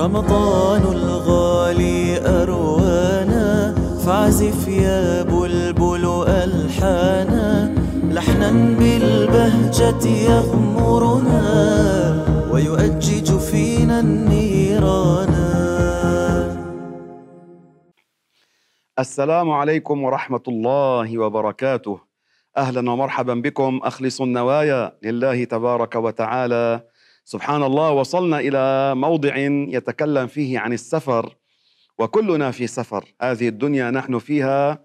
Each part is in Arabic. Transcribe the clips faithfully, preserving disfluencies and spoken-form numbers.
رمضان الغالي أروانا، فاعزف يا بلبل ألحانا، لحنا بالبهجة يغمرنا ويؤجج فينا النيران. السلام عليكم ورحمة الله وبركاته، أهلا ومرحبا بكم. أخلصوا النوايا لله تبارك وتعالى. سبحان الله، وصلنا إلى موضع يتكلم فيه عن السفر، وكلنا في سفر. هذه الدنيا نحن فيها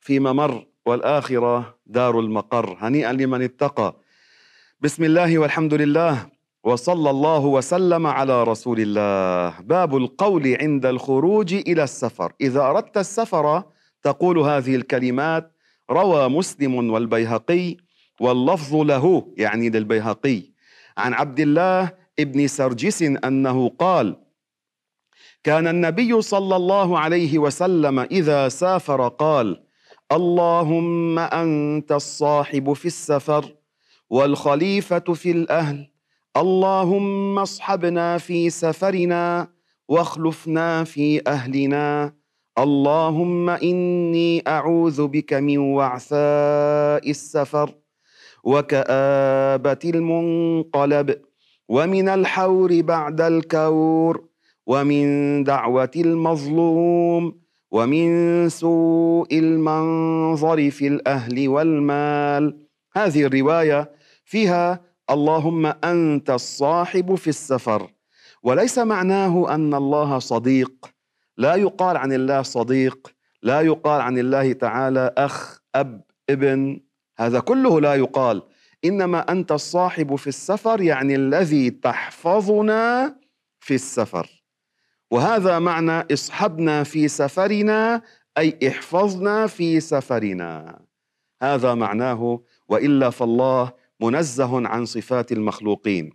في ممر، والآخرة دار المقر. هنيئا لمن اتقى. بسم الله والحمد لله وصلى الله وسلم على رسول الله. باب القول عند الخروج إلى السفر. إذا أردت السفر تقول هذه الكلمات. روى مسلم والبيهقي، واللفظ له يعني للبيهقي، عن عبد الله ابن سرجس أنه قال: كان النبي صلى الله عليه وسلم إذا سافر قال: اللهم أنت الصاحب في السفر والخليفة في الأهل، اللهم اصحبنا في سفرنا واخلفنا في أهلنا، اللهم إني أعوذ بك من وعثاء السفر وكآبة المنقلب ومن الحور بعد الكور ومن دعوة المظلوم ومن سوء المنظر في الأهل والمال. هذه الرواية فيها اللهم أنت الصاحب في السفر، وليس معناه أن الله صديق. لا يقال عن الله صديق، لا يقال عن الله تعالى أخ، أب، ابن، هذا كله لا يقال. إنما أنت الصاحب في السفر يعني الذي تحفظنا في السفر، وهذا معنى اصحبنا في سفرنا، أي احفظنا في سفرنا، هذا معناه. وإلا فالله منزه عن صفات المخلوقين.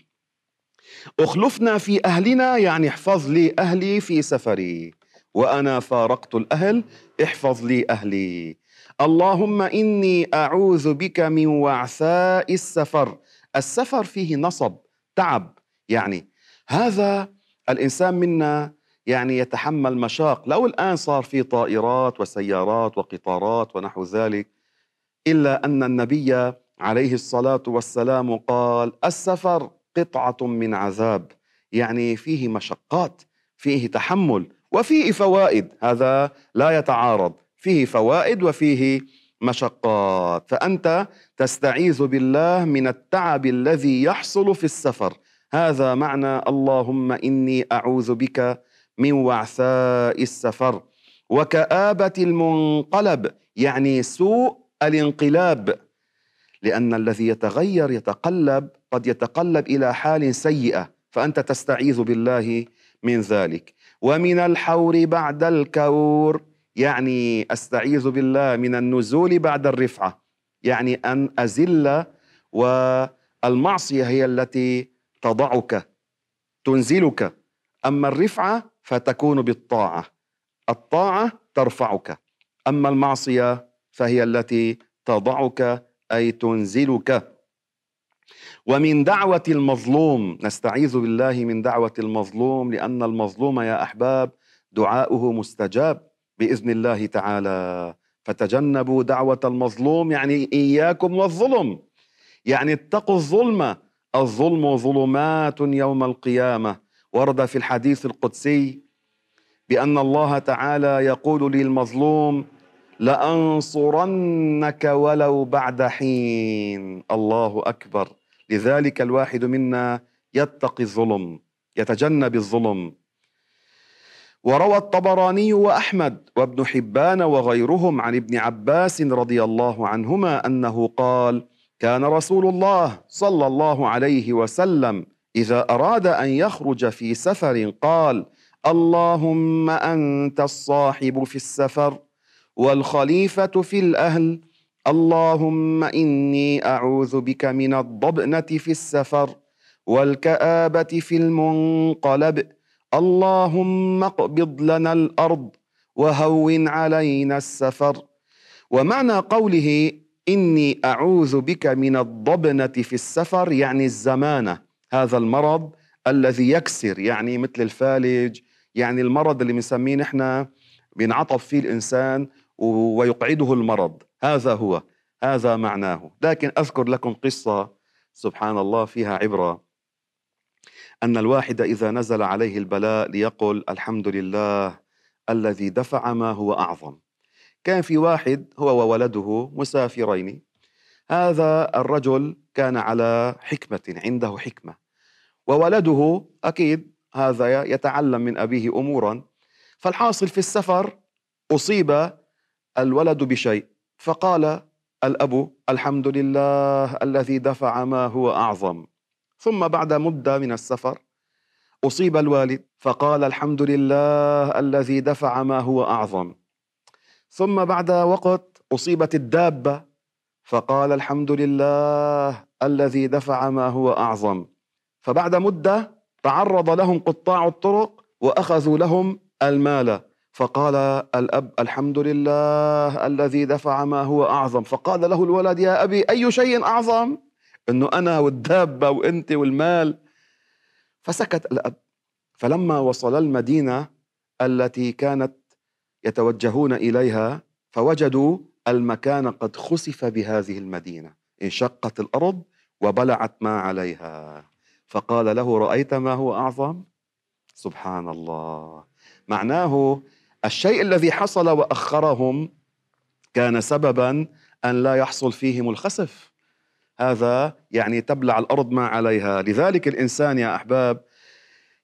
اخلفنا في أهلنا يعني احفظ لي أهلي في سفري، وأنا فارقت الأهل احفظ لي أهلي. اللهم إني أعوذ بك من وعثاء السفر. السفر فيه نصب، تعب، يعني هذا الإنسان منا يعني يتحمل مشاق. لو الآن صار في طائرات وسيارات وقطارات ونحو ذلك، إلا أن النبي عليه الصلاة والسلام قال: السفر قطعة من عذاب، يعني فيه مشقات، فيه تحمل، وفيه فوائد، هذا لا يتعارض، فيه فوائد وفيه مشقات. فأنت تستعيذ بالله من التعب الذي يحصل في السفر، هذا معنى اللهم إني أعوذ بك من وعثاء السفر. وكآبة المنقلب يعني سوء الانقلاب، لأن الذي يتغير يتقلب قد يتقلب إلى حال سيئة، فأنت تستعيذ بالله من ذلك. ومن الحور بعد الكور يعني أستعيذ بالله من النزول بعد الرفعة، يعني أن أزل، والمعصية هي التي تضعك تنزلك، أما الرفعة فتكون بالطاعة، الطاعة ترفعك، أما المعصية فهي التي تضعك أي تنزلك. ومن دعوة المظلوم، نستعيذ بالله من دعوة المظلوم، لأن المظلوم يا أحباب دعاؤه مستجاب بإذن الله تعالى. فتجنبوا دعوة المظلوم يعني إياكم والظلم، يعني اتقوا الظلم، الظلم ظلمات يوم القيامة. ورد في الحديث القدسي بأن الله تعالى يقول للمظلوم: لأنصرنك ولو بعد حين. الله أكبر. لذلك الواحد منا يتقي الظلم، يتجنب الظلم. وروى الطبراني وأحمد وابن حبان وغيرهم عن ابن عباس رضي الله عنهما أنه قال: كان رسول الله صلى الله عليه وسلم إذا أراد أن يخرج في سفر قال: اللهم أنت الصاحب في السفر والخليفة في الأهل، اللهم إني أعوذ بك من الضبنة في السفر والكآبة في المنقلب، اللهم اقبض لنا الأرض وهون علينا السفر. ومعنى قوله إني أعوذ بك من الضبنة في السفر يعني الزمانة، هذا المرض الذي يكسر، يعني مثل الفالج، يعني المرض اللي بنسميه نحن بينعطف فيه الإنسان ويقعده المرض، هذا هو، هذا معناه. لكن أذكر لكم قصة سبحان الله فيها عبرة، أن الواحد إذا نزل عليه البلاء ليقل الحمد لله الذي دفع ما هو أعظم. كان في واحد هو وولده مسافرين، هذا الرجل كان على حكمة، عنده حكمة، وولده أكيد هذا يتعلم من أبيه أمورا. فالحاصل في السفر أصيب الولد بشيء، فقال الأب الحمد لله الذي دفع ما هو أعظم. ثم بعد مدة من السفر أصيب الوالد فقال الحمد لله الذي دفع ما هو أعظم. ثم بعد وقت أصيبت الدابة فقال الحمد لله الذي دفع ما هو أعظم. فبعد مدة تعرض لهم قطاع الطرق وأخذوا لهم المال، فقال الأب الحمد لله الذي دفع ما هو أعظم. فقال له الولد يا أبي أي شيء أعظم، إنه أنا والدابة وأنت والمال. فسكت الأب. فلما وصل المدينة التي كانت يتوجهون إليها فوجدوا المكان قد خسف بهذه المدينة، انشقت الأرض وبلعت ما عليها. فقال له رأيت ما هو أعظم؟ سبحان الله. معناه الشيء الذي حصل وأخرهم كان سببا أن لا يحصل فيهم الخسف، هذا يعني تبلع الأرض ما عليها. لذلك الإنسان يا أحباب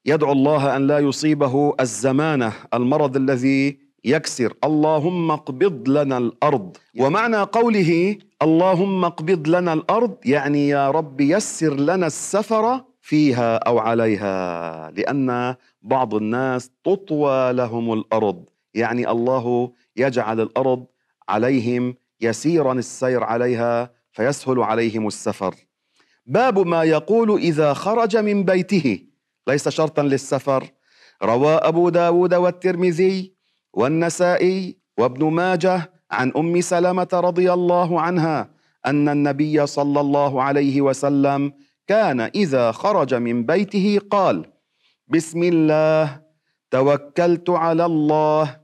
يدعو الله أن لا يصيبه الزمانة، المرض الذي يكسر. اللهم اقبض لنا الأرض. ومعنى قوله اللهم اقبض لنا الأرض يعني يا رب يسر لنا السفر فيها أو عليها، لأن بعض الناس تطوى لهم الأرض، يعني الله يجعل الأرض عليهم يسيرا السير عليها فيسهل عليهم السفر. باب ما يقول إذا خرج من بيته، ليس شرطا للسفر. روى أبو داود والترمذي والنسائي وابن ماجه عن أم سلمة رضي الله عنها أن النبي صلى الله عليه وسلم كان إذا خرج من بيته قال بسم الله توكلت على الله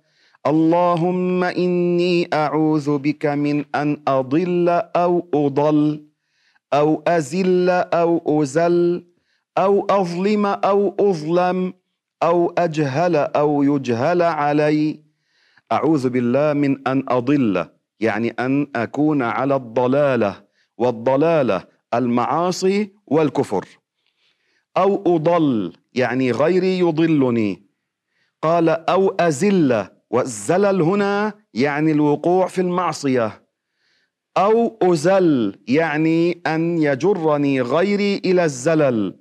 اللهم إني أعوذ بك من أن أضل أو أضل أو أزل أو أزل أو أظلم أو أظلم أو أجهل أو يجهل علي. أعوذ بالله من أن أضل يعني أن أكون على الضلالة، والضلالة المعاصي والكفر، أو أضل يعني غيري يضلني. قال أو أزل، والزلل هنا يعني الوقوع في المعصية، أو أزل يعني أن يجرني غيري إلى الزلل،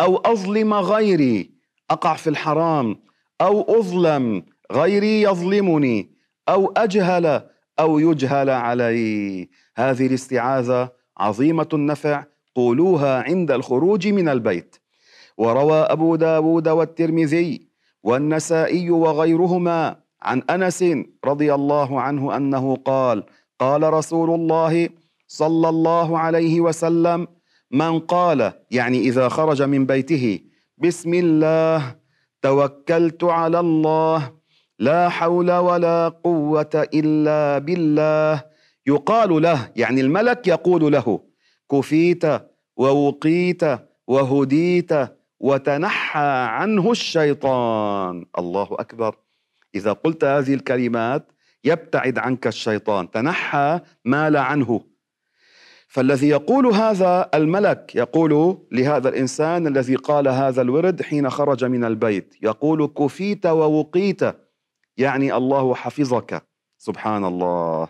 أو أظلم غيري أقع في الحرام، أو أظلم غيري يظلمني، أو أجهل أو يجهل علي. هذه الاستعاذة عظيمة النفع، قولوها عند الخروج من البيت. وروى أبو داود والترمذي والنسائي وغيرهما عن أنس رضي الله عنه أنه قال قال رسول الله صلى الله عليه وسلم من قال، يعني إذا خرج من بيته، بسم الله توكلت على الله لا حول ولا قوة إلا بالله، يقال له، يعني الملك يقول له كفيت ووقيت وهديت وتنحى عنه الشيطان. الله أكبر. إذا قلت هذه الكلمات يبتعد عنك الشيطان، تنحى مال عنه. فالذي يقول هذا الملك يقول لهذا الإنسان الذي قال هذا الورد حين خرج من البيت، يقول كفيت ووقيت يعني الله حفظك. سبحان الله.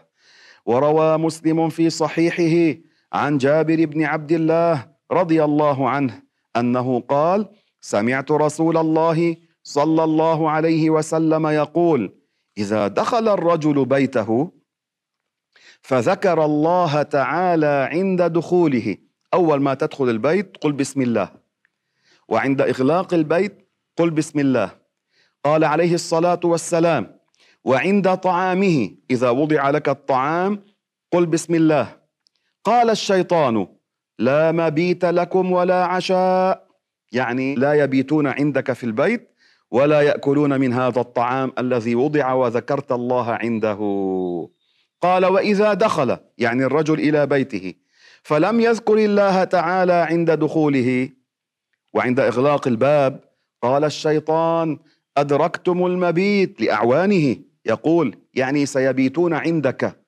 وروى مسلم في صحيحه عن جابر بن عبد الله رضي الله عنه أنه قال سمعت رسول الله صلى الله عليه وسلم يقول إذا دخل الرجل بيته فذكر الله تعالى عند دخوله، أول ما تدخل البيت قل بسم الله، وعند إغلاق البيت قل بسم الله. قال عليه الصلاة والسلام وعند طعامه إذا وضع لك الطعام قل بسم الله. قال الشيطان لا مبيت لكم ولا عشاء، يعني لا يبيتون عندك في البيت ولا يأكلون من هذا الطعام الذي وضع وذكرت الله عنده. قال وإذا دخل يعني الرجل إلى بيته فلم يذكر الله تعالى عند دخوله وعند إغلاق الباب قال الشيطان أدركتم المبيت لأعوانه، يقول يعني سيبيتون عندك.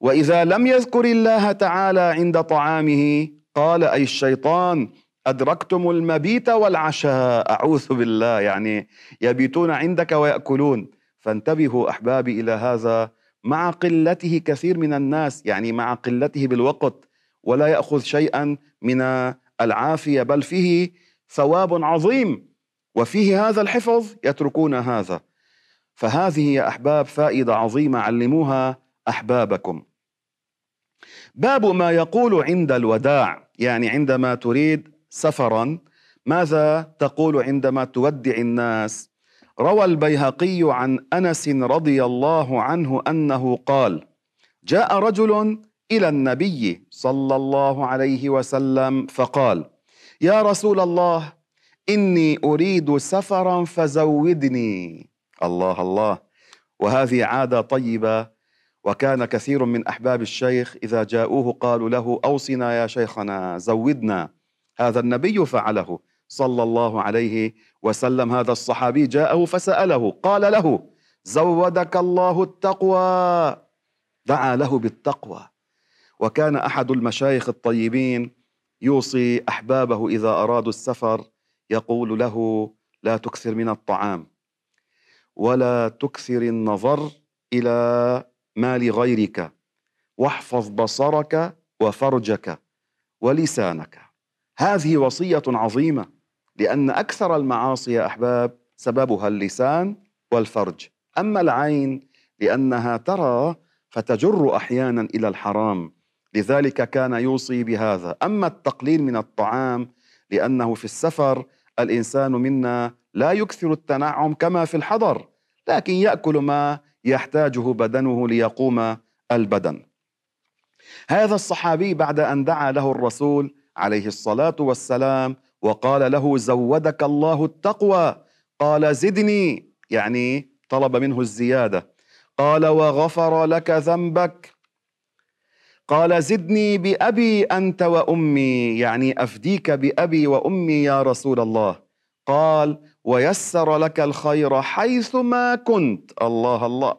وإذا لم يذكر الله تعالى عند طعامه قال أي الشيطان أدركتم المبيت والعشاء، أعوذ بالله، يعني يبيتون عندك ويأكلون. فانتبهوا أحبابي إلى هذا، مع قلته كثير من الناس يعني مع قلته بالوقت ولا يأخذ شيئا من العافية، بل فيه ثواب عظيم وفيه هذا الحفظ، يتركون هذا. فهذه يا أحباب فائدة عظيمة، علموها أحبابكم. باب ما يقول عند الوداع، يعني عندما تريد سفرا ماذا تقول عندما تودع الناس. روى البيهقي عن أنس رضي الله عنه أنه قال جاء رجل إلى النبي صلى الله عليه وسلم فقال يا رسول الله إني أريد سفرا فزودني. الله الله، وهذه عادة طيبة. وكان كثير من أحباب الشيخ إذا جاءوه قالوا له أوصنا يا شيخنا زودنا، هذا النبي فعله صلى الله عليه وسلم. هذا الصحابي جاءه فسأله قال له زودك الله التقوى، دعا له بالتقوى. وكان أحد المشايخ الطيبين يوصي أحبابه إذا أرادوا السفر يقول له لا تكثر من الطعام ولا تكثر النظر إلى مال غيرك، واحفظ بصرك وفرجك ولسانك. هذه وصية عظيمة، لأن أكثر المعاصي يا أحباب سببها اللسان والفرج، أما العين لأنها ترى فتجر أحيانا إلى الحرام، لذلك كان يوصي بهذا. أما التقليل من الطعام لأنه في السفر الإنسان منا لا يكثر التنعم كما في الحضر، لكن يأكل ما يحتاجه بدنه ليقوم البدن. هذا الصحابي بعد أن دعا له الرسول عليه الصلاة والسلام وقال له زودك الله التقوى قال زدني، يعني طلب منه الزيادة. قال وغفر لك ذنبك قال زدني بأبي أنت وأمي، يعني أفديك بأبي وأمي يا رسول الله. قال ويسر لك الخير حيث ما كنت. الله الله،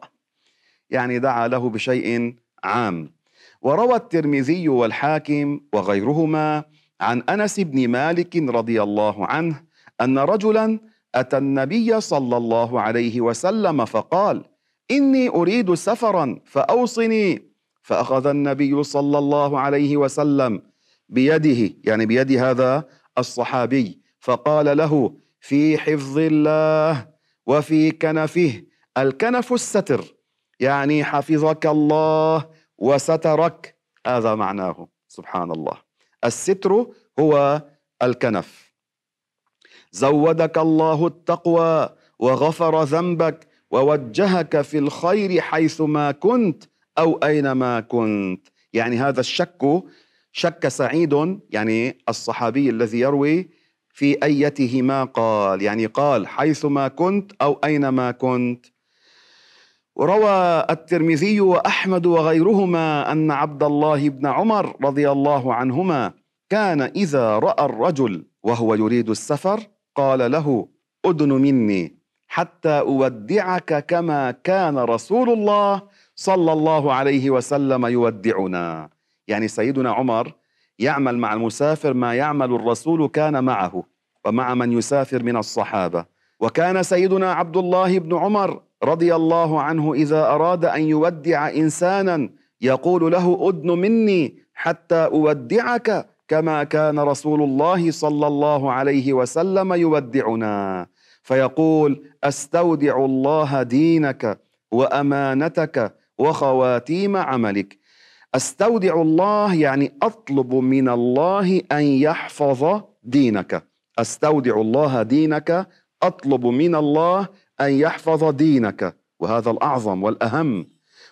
يعني دعا له بشيء عام. وروى الترمذي والحاكم وغيرهما عن أنس بن مالك رضي الله عنه أن رجلا أتى النبي صلى الله عليه وسلم فقال إني أريد سفرا فأوصني، فأخذ النبي صلى الله عليه وسلم بيده، يعني بيد هذا الصحابي، فقال له في حفظ الله وفي كنفه. الكنف الستر، يعني حفظك الله وسترك، هذا معناه سبحان الله. الستر هو الكنف. زودك الله التقوى وغفر ذنبك ووجهك في الخير حيثما كنت أو أينما كنت، يعني هذا الشك شك سعيد، يعني الصحابي الذي يروي في أيتهما قال، يعني قال حيثما كنت أو أينما كنت. وروى الترمذي وأحمد وغيرهما أن عبد الله بن عمر رضي الله عنهما كان إذا رأى الرجل وهو يريد السفر قال له أدن مني حتى أودعك كما كان رسول الله صلى الله عليه وسلم يودعنا، يعني سيدنا عمر يعمل مع المسافر ما يعمل الرسول كان معه ومع من يسافر من الصحابة. وكان سيدنا عبد الله بن عمر رضي الله عنه إذا أراد أن يودع إنسانا يقول له أدن مني حتى أودعك كما كان رسول الله صلى الله عليه وسلم يودعنا، فيقول أستودع الله دينك وأمانتك وخواتيم عملك. أستودع الله يعني أطلب من الله أن يحفظ دينك، أستودع الله دينك، أطلب من الله أن يحفظ دينك، وهذا الأعظم والأهم.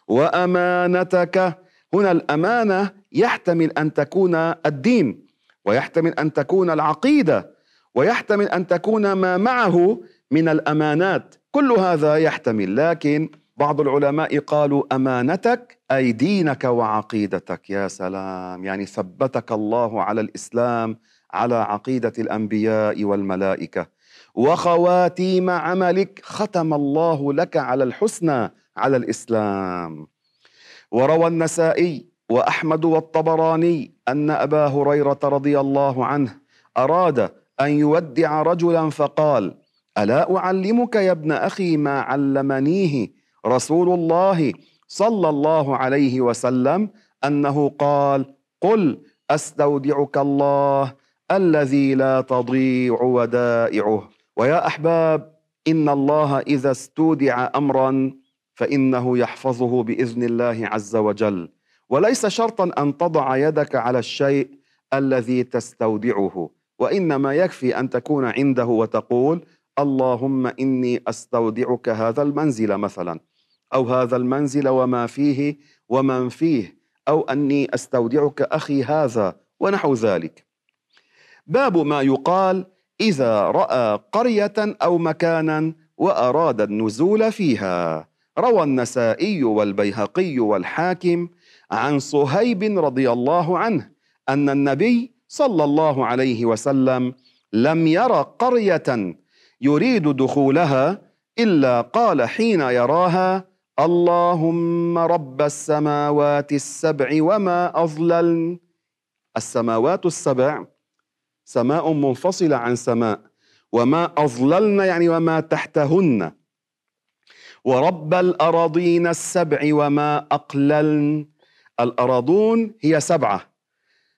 وأمانتك، هنا الأمانة يحتمل أن تكون الدين ويحتمل أن تكون العقيدة، ويحتمل أن تكون ما معه من الأمانات، كل هذا يحتمل. لكن بعض العلماء قالوا أمانتك أي دينك وعقيدتك. يا سلام، يعني ثبتك الله على الإسلام، على عقيدة الأنبياء والملائكة. وخواتيم عملك، ختم الله لك على الحسنى، على الإسلام. وروى النسائي وأحمد والطبراني أن أبا هريرة رضي الله عنه أراد أن يودع رجلا فقال: ألا أعلمك يا ابن أخي ما علمنيه رسول الله صلى الله عليه وسلم، أنه قال: قل أستودعك الله الذي لا تضيع ودائعه. ويا أحباب، إن الله إذا استودع أمرا فإنه يحفظه بإذن الله عز وجل، وليس شرطا أن تضع يدك على الشيء الذي تستودعه، وإنما يكفي أن تكون عنده وتقول: اللهم إني أستودعك هذا المنزل مثلا، أو هذا المنزل وما فيه ومن فيه، أو أني أستودعك أخي هذا، ونحو ذلك. باب ما يقال إذا رأى قرية أو مكانا وأراد النزول فيها. روى النسائي والبيهقي والحاكم عن صهيب رضي الله عنه أن النبي صلى الله عليه وسلم لم يرى قرية يريد دخولها إلا قال حين يراها: اللهم رب السماوات السبع وما أظللن. السماوات السبع سماء منفصلة عن سماء، وما أظللن يعني وما تحتهن، ورب الأراضين السبع وما أقللن. الأراضون هي سبعة،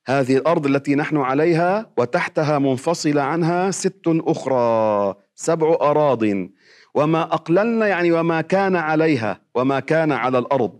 هذه الأرض التي نحن عليها وتحتها منفصلة عنها ست أخرى، سبع أراض. وما أقللن يعني وما كان عليها، وما كان على الأرض.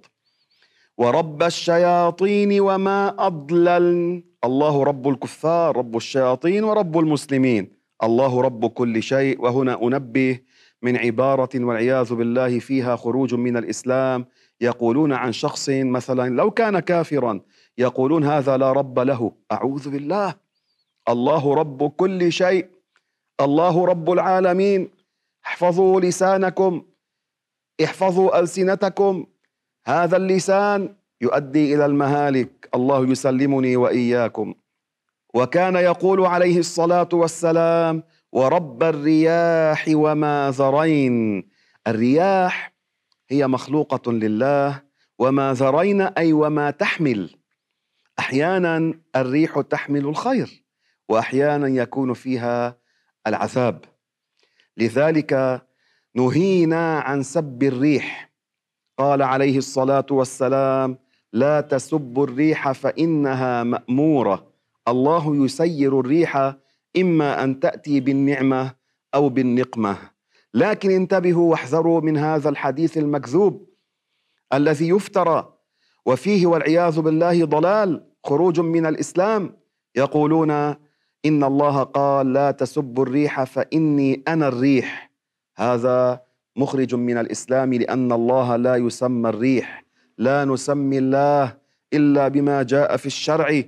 ورب الشياطين وما أضللن. الله رب الكفار، رب الشياطين، ورب المسلمين، الله رب كل شيء. وهنا أنبه من عبارة والعياذ بالله فيها خروج من الإسلام، يقولون عن شخص مثلا لو كان كافرا يقولون هذا لا رب له، أعوذ بالله. الله رب كل شيء، الله رب العالمين. احفظوا لسانكم، احفظوا ألسنتكم، هذا اللسان يؤدي إلى المهالك، الله يسلمني وإياكم. وكان يقول عليه الصلاة والسلام: ورب الرياح وما ذرين. الرياح هي مخلوقة لله، وما ذرين أي وما تحمل. أحيانا الريح تحمل الخير، وأحيانا يكون فيها العذاب. لذلك نهينا عن سب الريح. قال عليه الصلاة والسلام: لا تسبوا الريح فإنها مأمورة. الله يسير الريح، إما أن تأتي بالنعمة أو بالنقمة. لكن انتبهوا واحذروا من هذا الحديث المكذوب الذي يفترى، وفيه والعياذ بالله ضلال، خروج من الإسلام. يقولون إن الله قال: لا تسبوا الريح فإني أنا الريح. هذا مخرج من الإسلام، لأن الله لا يسمى الريح، لا نسمي الله إلا بما جاء في الشرع،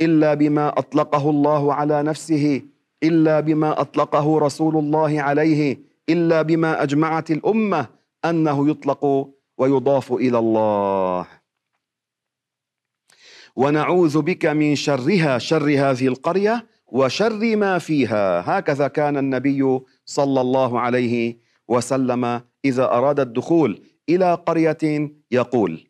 إلا بما أطلقه الله على نفسه، إلا بما أطلقه رسول الله عليه، إلا بما أجمعت الأمة أنه يطلق ويضاف إلى الله. ونعوذ بك من شرها، شر هذه القرية وشر ما فيها. هكذا كان النبي صلى الله عليه وسلم إذا أراد الدخول إلى قرية يقول.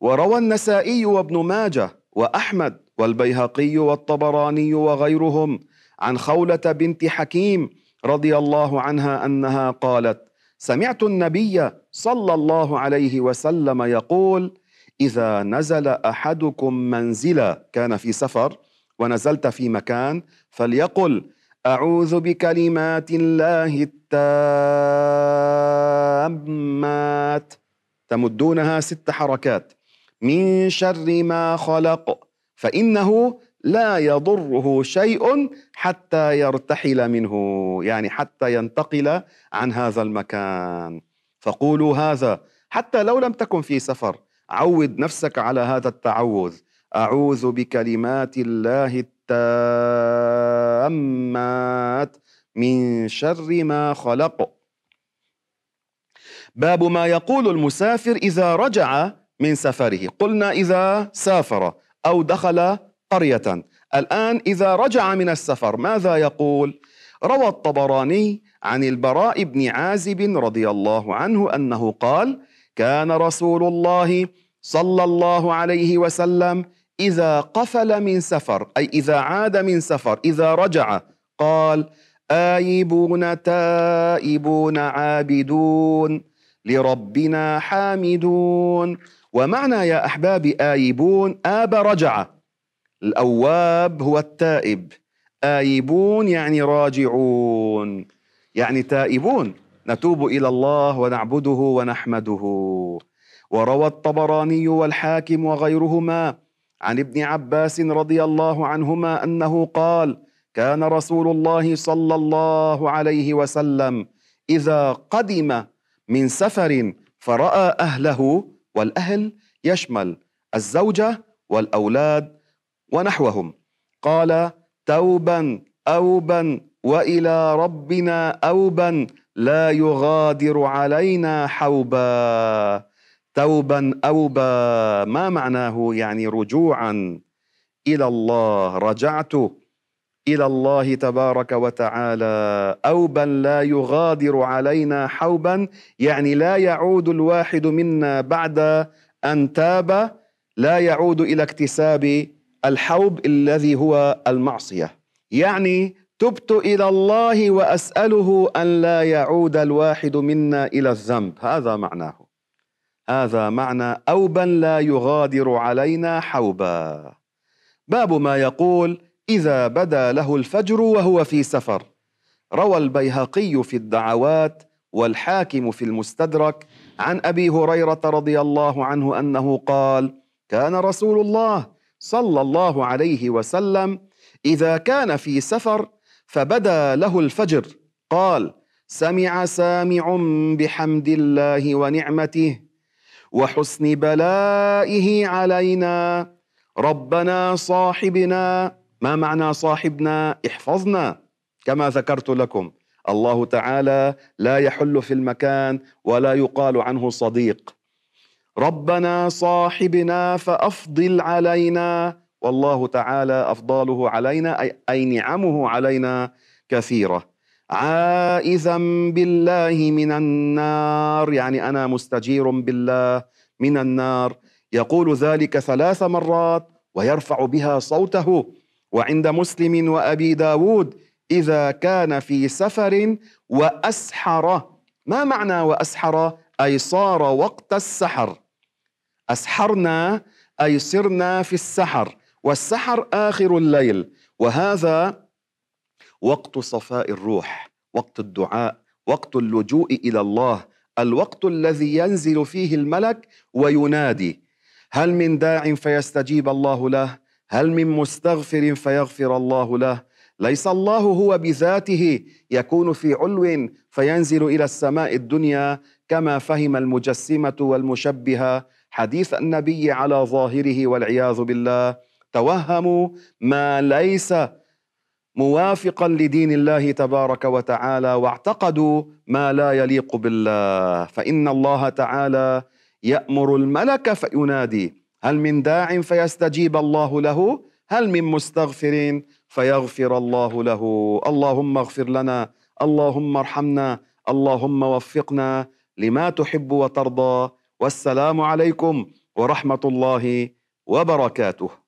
وروى النسائي وابن ماجه وأحمد والبيهقي والطبراني وغيرهم عن خولة بنت حكيم رضي الله عنها أنها قالت: سمعت النبي صلى الله عليه وسلم يقول: إذا نزل أحدكم منزلا، كان في سفر ونزلت في مكان، فليقل: أعوذ بكلمات الله التامات، تمدونها ست حركات، من شر ما خلق، فإنه لا يضره شيء حتى يرتحل منه، يعني حتى ينتقل عن هذا المكان. فقولوا هذا حتى لو لم تكن في سفر، عود نفسك على هذا التعوذ: أعوذ بكلمات الله التامات الظلمات من شر ما خلق. باب ما يقول المسافر إذا رجع من سفره. قلنا إذا سافر أو دخل قرية. الآن إذا رجع من السفر ماذا يقول؟ روى الطبراني عن البراء بن عازب رضي الله عنه أنه قال: كان رسول الله صلى الله عليه وسلم إذا قفل من سفر، أي إذا عاد من سفر، إذا رجع، قال: آيبون تائبون عابدون لربنا حامدون. ومعنى يا أحبابي آيبون، آب رجع، الأواب هو التائب، آيبون يعني راجعون، يعني تائبون، نتوب إلى الله ونعبده ونحمده. وروى الطبراني والحاكم وغيرهما عن ابن عباس رضي الله عنهما أنه قال: كان رسول الله صلى الله عليه وسلم إذا قدم من سفر فرأى أهله، والأهل يشمل الزوجة والأولاد ونحوهم، قال: توبا أوبا وإلى ربنا أوبا لا يغادر علينا حوبا. توبا أوبا ما معناه؟ يعني رجوعا إلى الله، رجعت إلى الله تبارك وتعالى. أوبا لا يغادر علينا حوبا، يعني لا يعود الواحد منا بعد أن تاب، لا يعود إلى اكتساب الحوب الذي هو المعصية. يعني تبت إلى الله وأسأله أن لا يعود الواحد منا إلى الذنب، هذا معناه، هذا معنى أوبا لا يغادر علينا حوبا. باب ما يقول إذا بدا له الفجر وهو في سفر. روى البيهقي في الدعوات والحاكم في المستدرك عن أبي هريرة رضي الله عنه أنه قال: كان رسول الله صلى الله عليه وسلم إذا كان في سفر فبدا له الفجر قال: سمع سامع بحمد الله ونعمته وحسن بلائه علينا ربنا صاحبنا. ما معنى صاحبنا؟ احفظنا، كما ذكرت لكم الله تعالى لا يحل في المكان ولا يقال عنه صديق. ربنا صاحبنا فأفضل علينا، والله تعالى أفضاله علينا أي نعمه علينا كثيرة. عائذا بالله من النار، يعني أنا مستجير بالله من النار. يقول ذلك ثلاث مرات ويرفع بها صوته. وعند مسلم وأبي داود: إذا كان في سفر وأسحر. ما معنى وأسحر؟ أي صار وقت السحر، أسحرنا أي صرنا في السحر، والسحر آخر الليل، وهذا وقت صفاء الروح، وقت الدعاء، وقت اللجوء إلى الله، الوقت الذي ينزل فيه الملك وينادي: هل من داع فيستجيب الله له، هل من مستغفر فيغفر الله له. ليس الله هو بذاته يكون في علو فينزل إلى السماء الدنيا كما فهم المجسمة والمشبهة حديث النبي على ظاهره والعياذ بالله، توهموا ما ليس موافقا لدين الله تبارك وتعالى واعتقدوا ما لا يليق بالله. فإن الله تعالى يأمر الملك فينادي: هل من داع فيستجيب الله له، هل من مستغفر فيغفر الله له. اللهم اغفر لنا، اللهم ارحمنا، اللهم وفقنا لما تحب وترضى. والسلام عليكم ورحمة الله وبركاته.